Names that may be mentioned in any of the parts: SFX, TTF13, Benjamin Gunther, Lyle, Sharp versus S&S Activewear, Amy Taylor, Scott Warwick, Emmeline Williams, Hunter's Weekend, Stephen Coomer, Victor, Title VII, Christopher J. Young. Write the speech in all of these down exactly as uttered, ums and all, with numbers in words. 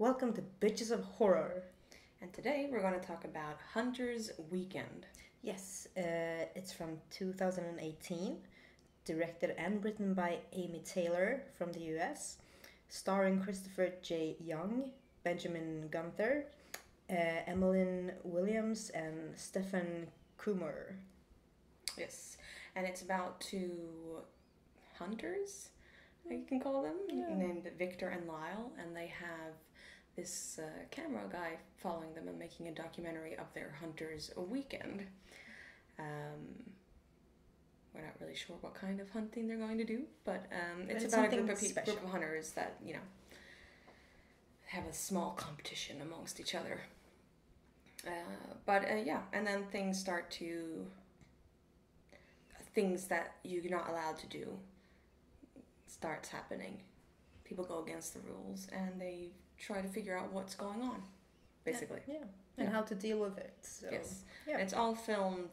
Welcome to Bitches of Horror. And today we're going to talk about Hunter's Weekend. Yes, uh, it's from two thousand eighteen, directed and written by Amy Taylor from the U S, starring Christopher J. Young, Benjamin Gunther, uh, Emmeline Williams, and Stephen Coomer. Yes, and it's about two hunters, you can call them, yeah. Named Victor and Lyle, and they have this uh, camera guy following them and making a documentary of their hunter's weekend. Um, we're not really sure what kind of hunting they're going to do, but um, it's, it's about a group of, people, group of hunters that, you know, have a small competition amongst each other. Uh, but uh, yeah, and then things start to, things that you're not allowed to do starts happening. People go against the rules and they try to figure out what's going on, basically. Yeah, yeah. and yeah. how to deal with it. So. Yes, yeah. It's all filmed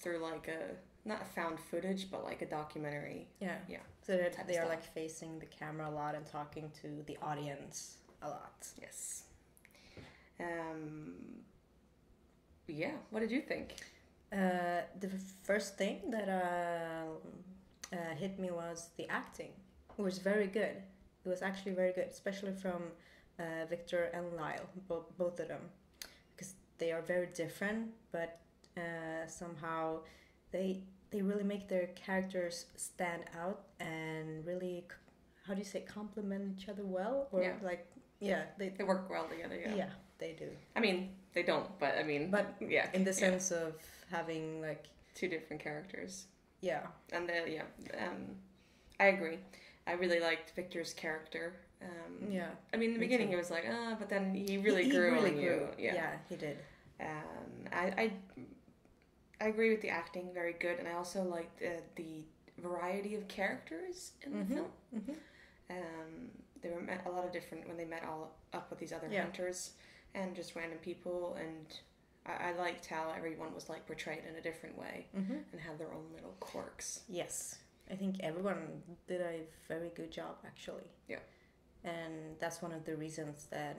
through like a, not a found footage, but like a documentary. Yeah, yeah. So they are like facing the camera a lot and talking to the audience a lot. Yes. Um. Yeah, what did you think? Uh, the first thing that uh, uh, hit me was the acting. It was very good. It was actually very good, especially from uh, Victor and Lyle, bo both of them, because they are very different, but uh, somehow they they really make their characters stand out and really, how do you say, complement each other well, or yeah. like yeah, they they work well together. Yeah, yeah, they do. I mean, they don't, but I mean, but yeah, in the sense yeah. of having like two different characters. Yeah, and the yeah, um, I agree. I really liked Victor's character. Um, yeah. I mean, in the beginning, he was like, ah, oh, but then he really he, he grew really on grew. you. Yeah. yeah, he did. Um, I, I I agree with the acting, very good, and I also liked uh, the variety of characters in mm-hmm. the film. Mm-hmm. um, they were met a lot of different when they met all up with these other yeah. hunters and just random people, and I, I liked how everyone was like portrayed in a different way mm-hmm. and had their own little quirks. Yes. I think everyone did a very good job, actually. Yeah. And that's one of the reasons that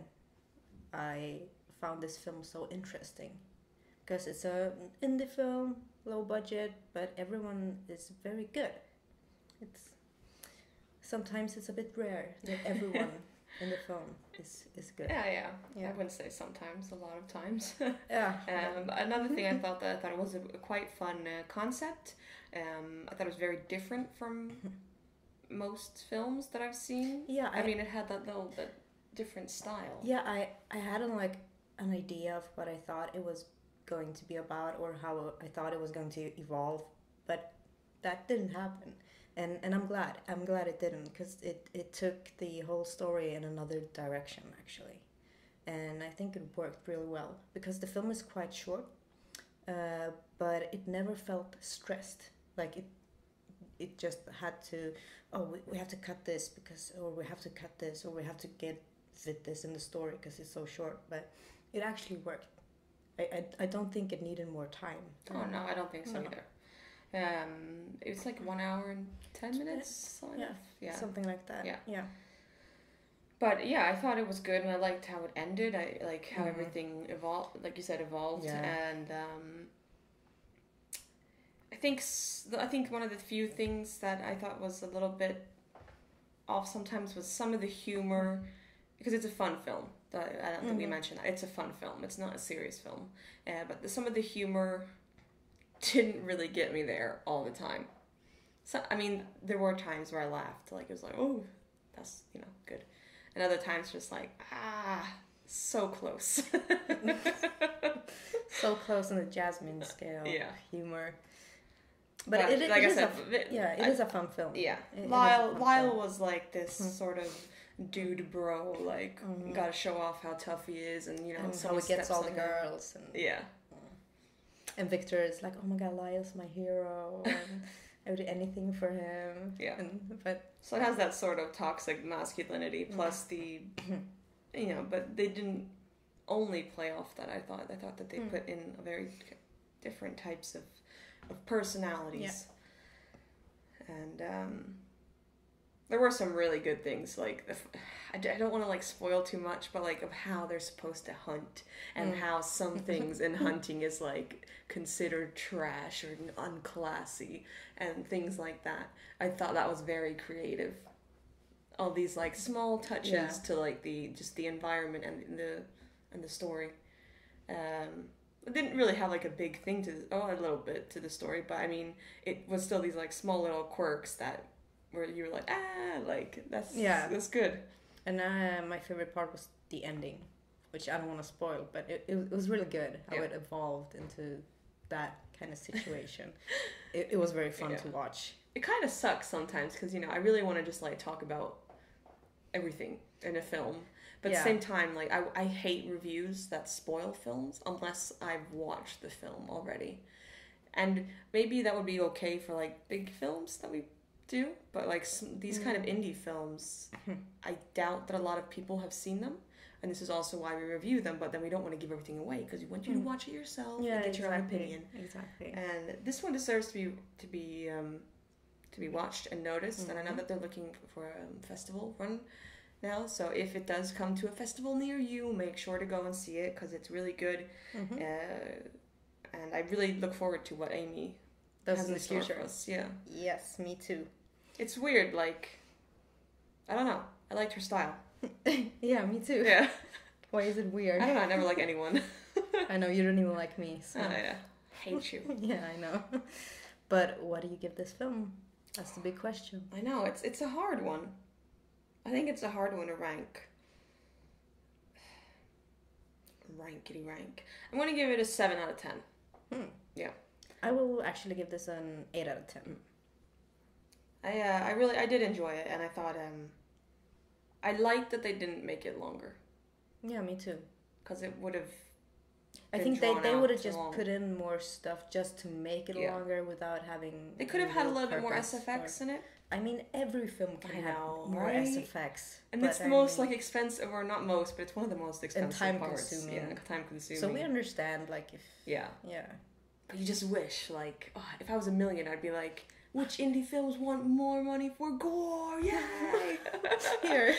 I found this film so interesting. Because it's a indie film, low budget, but everyone is very good. It's sometimes it's a bit rare that everyone in the film is, is good. Yeah, yeah, yeah. I wouldn't say sometimes, a lot of times. yeah. Um, another thing I thought that I thought was a quite fun uh, concept. Um, I thought it was very different from most films that I've seen. Yeah, I, I mean, it had that little that different style. Yeah, I I had an, like an idea of what I thought it was going to be about or how I thought it was going to evolve, but that didn't happen, and and I'm glad I'm glad it didn't, because it it took the whole story in another direction actually, and I think it worked really well because the film is quite short, uh, but it never felt stressed. Like it, it just had to. Oh, we, we have to cut this because, or we have to cut this, or we have to get fit this in the story because it's so short. But it actually worked. I, I, I don't think it needed more time. Oh no, I don't think so no. either. Um, it was like one hour and ten minutes. Yeah, yeah, something like that. Yeah, yeah. But yeah, I thought it was good, and I liked how it ended. I like how mm-hmm. everything evolved, like you said, evolved, yeah. and. Um, I think I think one of the few things that I thought was a little bit off sometimes was some of the humor, because it's a fun film. I don't think mm-hmm. we mentioned that. It's a fun film. It's not a serious film. Uh, but the, some of the humor didn't really get me there all the time. So I mean, there were times where I laughed. Like, it was like, oh, that's, you know, good. And other times just like, ah, so close. So close on the Jasmine scale. Yeah. Humor. But, but it, it, like it I is said, a, yeah, it I, is a fun film. Yeah, it, Lyle it Lyle film. was like this mm. sort of dude bro, like mm. gotta show off how tough he is, and you know, and so how he gets all the him. girls. And, yeah, and Victor is like, oh my god, Lyle's my hero, and I would do anything for him. Yeah, and, but so it has that sort of toxic masculinity plus mm. the, you know, but they didn't only play off that. I thought I thought that they mm. put in a very different types of. Of personalities, yeah. and um, there were some really good things, like the, I don't want to like spoil too much, but like of how they're supposed to hunt and mm. how some things in hunting is like considered trash or unclassy and things like that. I thought that was very creative. All these like small touches yeah. to like the just the environment and the and the story. Um, it didn't really have like a big thing to oh a little bit to the story, but I mean it was still these like small little quirks that. Where you were like, ah, like, that's yeah. that's good. And uh, my favorite part was the ending, which I don't want to spoil, but it, it was really good how yeah. it evolved into that kind of situation. it, it was very fun yeah. to watch. It kind of sucks sometimes because, you know, I really want to just, like, talk about everything in a film. But yeah. at the same time, like, I, I hate reviews that spoil films unless I've watched the film already. And maybe that would be okay for, like, big films that we... do, but like some, these kind of indie films, I doubt that a lot of people have seen them, and this is also why we review them, but then we don't want to give everything away because we want you to watch it yourself yeah, and get exactly. your own opinion. Exactly. And this one deserves to be to be um, to be watched and noticed, mm-hmm. and I know that they're looking for a festival run now, so if it does come to a festival near you, make sure to go and see it because it's really good, mm-hmm. uh, and I really look forward to what Amy does in the future. Yeah. Yes, me too. It's weird, like, I don't know. I liked her style. Yeah, me too. Yeah. Why is it weird? I don't know. I never like anyone. I know, you don't even like me. So. Oh, yeah. Hate you. Yeah, I know. But what do you give this film? That's the big question. I know. It's it's a hard one. I think it's a hard one to rank. Rankety rank. I'm going to give it a seven out of ten. Hmm. Yeah. I will actually give this an eight out of ten. I uh, I really I did enjoy it, and I thought um I liked that they didn't make it longer. Yeah, me too. Because it would have. I think they they would have just long. put in more stuff just to make it yeah. longer without having. They could have had a little bit more S F X or, in it. I mean, every film can I have know, more right? S F X, and it's the I most mean, like expensive, or not most, but it's one of the most expensive and time parts. consuming. Yeah, time consuming. So we understand, like if yeah yeah. But you just wish, like, oh, if I was a million, I'd be like, which indie films want more money for gore? Yay! Here,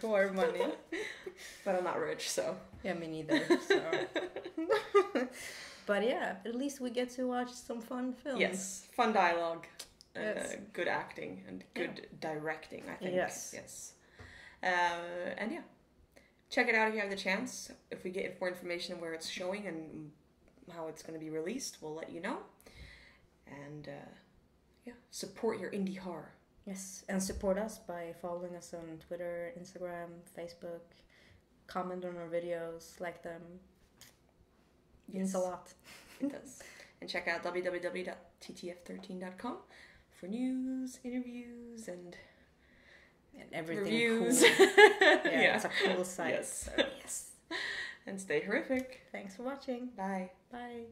gore money. But I'm not rich, so. Yeah, me neither, so. But yeah, at least we get to watch some fun films. Yes, fun dialogue, and yes. uh, good acting, and good yeah. directing, I think. Yes. Yes. Uh, and yeah, check it out if you have the chance. If we get more information on where it's showing and how it's going to be released, we'll let you know. And uh, yeah, support your indie horror. Yes, and support us by following us on Twitter, Instagram, Facebook. Comment on our videos, like them. It means yes. a lot. It does. And check out w w w dot t t f thirteen dot com for news, interviews, and and everything reviews. Cool. yeah, yeah, it's a cool site. Yes. So, yes. And stay horrific. Thanks for watching. Bye. Bye.